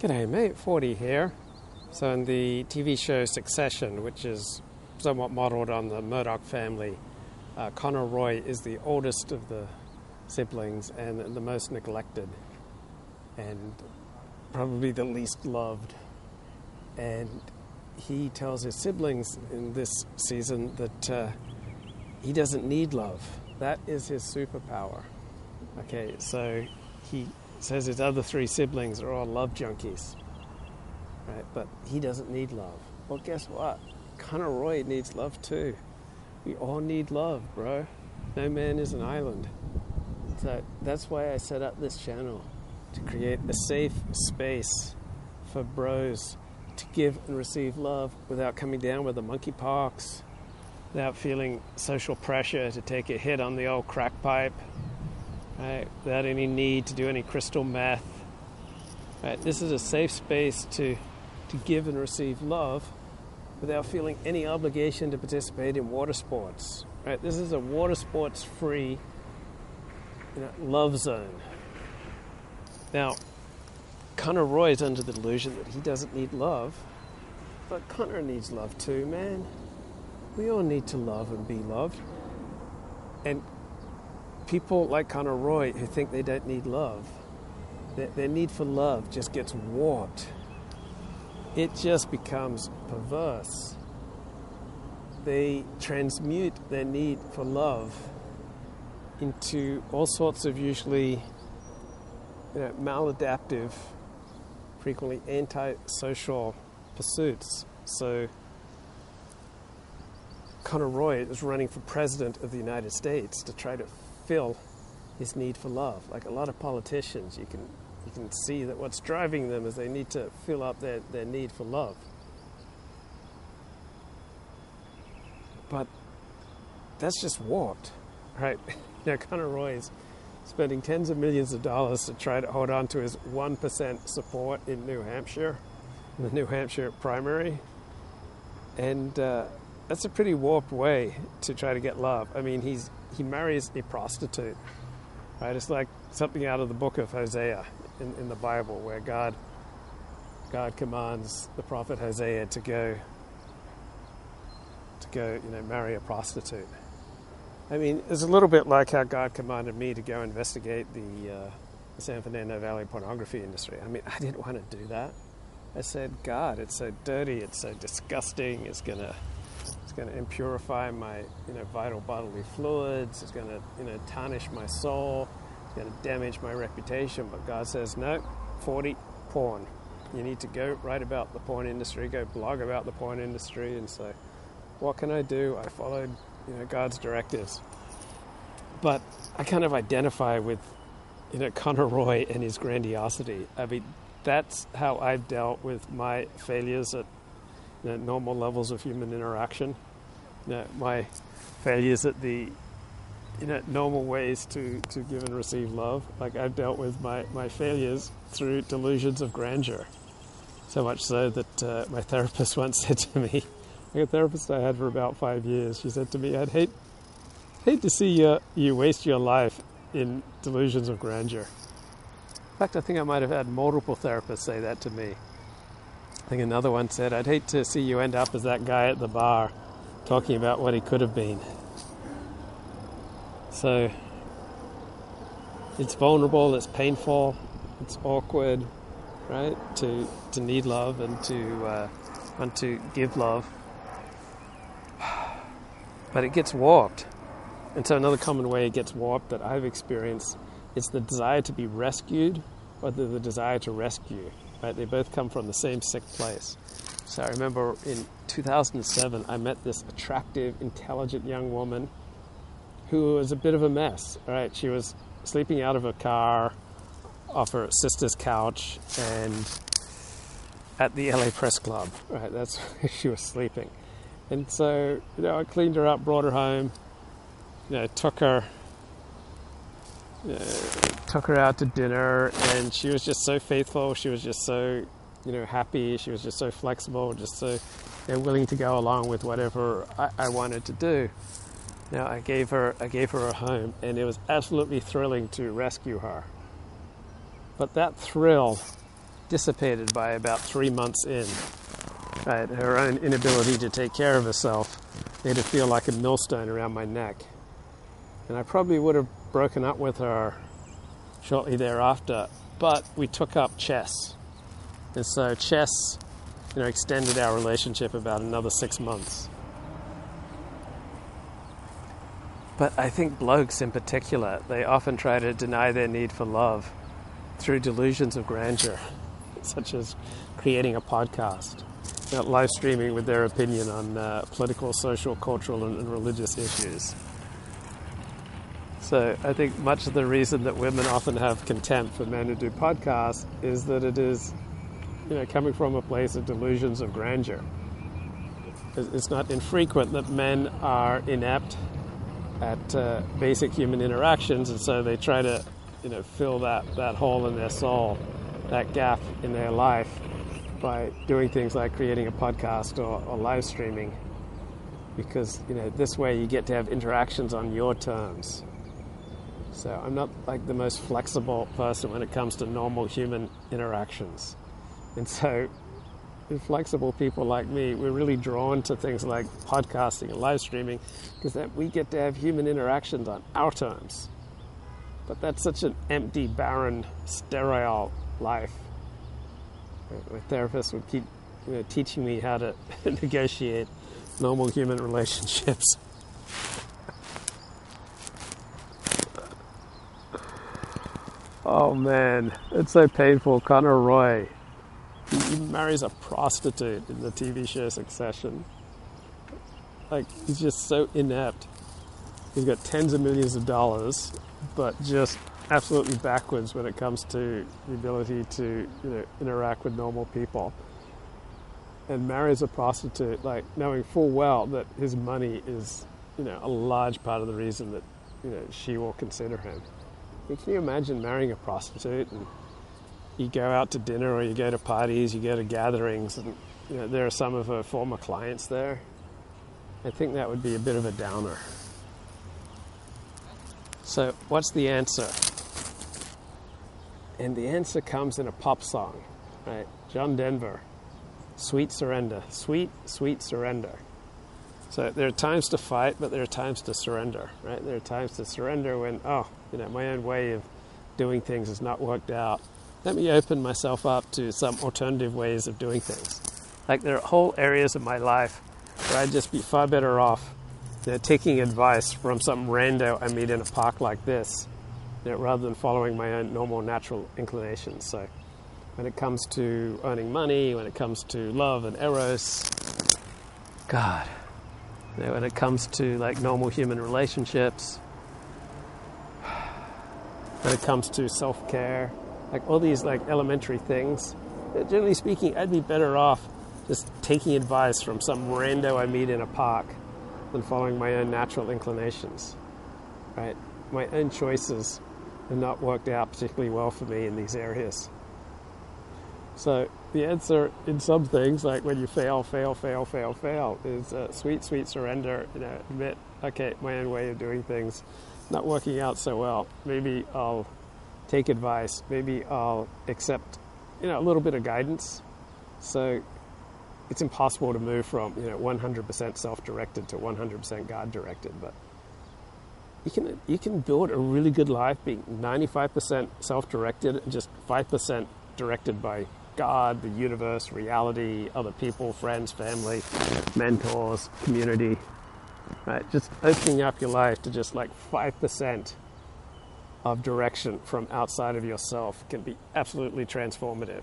G'day mate, 40 here. So in the TV show Succession, which is somewhat modeled on the Murdoch family, Connor Roy is the oldest of the siblings and the most neglected and probably the least loved. And he tells his siblings in this season that he doesn't need love. That is his superpower. Okay, so he says his other three siblings are all love junkies, right? But he doesn't need love. Well, guess what? Connor Roy needs love too. We all need love, bro. No man is an island. So that's why I set up this channel, to create a safe space for bros to give and receive love without coming down with the monkeypox, without feeling social pressure to take a hit on the old crack pipe. Right, without any need to do any crystal meth. Right, this is a safe space to give and receive love without feeling any obligation to participate in water sports. Right, this is a water sports free love zone. Now, Connor Roy is under the delusion that he doesn't need love, but Connor needs love too, man. We all need to love and be loved. And people like Connor Roy who think they don't need love, their need for love just gets warped. It just becomes perverse. They transmute their need for love into all sorts of usually maladaptive, frequently antisocial pursuits. So Connor Roy is running for president of the United States to try to feel his need for love. Like a lot of politicians, you can see that what's driving them is they need to fill up their need for love. But that's just warped, right? Now Connor Roy is spending tens of millions of dollars to try to hold on to his 1% support in New Hampshire, in the New Hampshire primary. And that's a pretty warped way to try to get love. I mean, he marries a prostitute, right? It's like something out of the book of Hosea in the Bible, where God commands the prophet Hosea to go, marry a prostitute. I mean, it's a little bit like how God commanded me to go investigate the San Fernando Valley pornography industry. I mean, I didn't want to do that. I said, God, it's so dirty, it's so disgusting, it's going to impurify my vital bodily fluids, it's going to tarnish my soul, it's going to damage my reputation. But God says, no, 40, porn. You need to go write about the porn industry, go blog about the porn industry. And so what can I do? I followed God's directives. But I kind of identify with Connor Roy and his grandiosity. I mean, that's how I've dealt with my failures at normal levels of human interaction, my failures at the normal ways to give and receive love. Like, I've dealt with my failures through delusions of grandeur, so much so that my therapist once said to me, like a therapist I had for about 5 years, she said to me, I'd hate to see you waste your life in delusions of grandeur. In fact, I think I might have had multiple therapists say that to me. I think another one said, I'd hate to see you end up as that guy at the bar talking about what he could have been. So it's vulnerable, it's painful, it's awkward, right? To need love and to give love. But it gets warped. And so another common way it gets warped that I've experienced is the desire to be rescued or the desire to rescue. Right, they both come from the same sick place. So I remember in 2007, I met this attractive, intelligent young woman who was a bit of a mess. Right, she was sleeping out of her car, off her sister's couch, and at the LA Press Club. Right, that's where she was sleeping. And so, I cleaned her up, brought her home, took her. Took her out to dinner, and she was just so faithful, she was just so happy, she was just so flexible, just so willing to go along with whatever I wanted to do. Now I gave her a home, and it was absolutely thrilling to rescue her. But that thrill dissipated by about 3 months in. Right? Her own inability to take care of herself made her feel like a millstone around my neck. And I probably would have broken up with her shortly thereafter, but we took up chess. And so chess, extended our relationship about another 6 months. But I think blokes in particular, they often try to deny their need for love through delusions of grandeur, such as creating a podcast, live streaming with their opinion on political, social, cultural, and religious issues. So I think much of the reason that women often have contempt for men who do podcasts is that it is, coming from a place of delusions of grandeur. It's not infrequent that men are inept at basic human interactions, and so they try to, fill that hole in their soul, that gap in their life, by doing things like creating a podcast or live streaming, because this way you get to have interactions on your terms. So I'm not like the most flexible person when it comes to normal human interactions, and so inflexible people like me, we're really drawn to things like podcasting and live streaming because that we get to have human interactions on our terms. But that's such an empty, barren, sterile life. My therapist would keep teaching me how to negotiate normal human relationships. Oh man, it's so painful. Connor Roy, he marries a prostitute in the TV show Succession. Like, he's just so inept. He's got tens of millions of dollars, but just absolutely backwards when it comes to the ability to, interact with normal people. And marries a prostitute, like, knowing full well that his money is, a large part of the reason that, she will consider him. I mean, can you imagine marrying a prostitute? And you go out to dinner, or you go to parties, you go to gatherings, and there are some of her former clients there. I think that would be a bit of a downer. So what's the answer? And the answer comes in a pop song, right? John Denver, Sweet Surrender. Sweet, sweet surrender. So there are times to fight, but there are times to surrender, right? There are times to surrender when, my own way of doing things has not worked out. Let me open myself up to some alternative ways of doing things. Like, there are whole areas of my life where I'd just be far better off taking advice from some rando I meet in a park like this, rather than following my own normal, natural inclinations. So when it comes to earning money, when it comes to love and eros, God, when it comes to normal human relationships, when it comes to self-care, all these elementary things, generally speaking, I'd be better off just taking advice from some rando I meet in a park than following my own natural inclinations, right? My own choices have not worked out particularly well for me in these areas. So the answer in some things, like when you fail, is sweet, sweet surrender. Admit, okay, my own way of doing things not working out so well. Maybe I'll take advice, maybe I'll accept, a little bit of guidance. So it's impossible to move from, 100% self-directed to 100% God-directed, but you can build a really good life being 95% self-directed and just 5% directed by God, the universe, reality, other people, friends, family, mentors, community, right? Just opening up your life to just 5% of direction from outside of yourself can be absolutely transformative.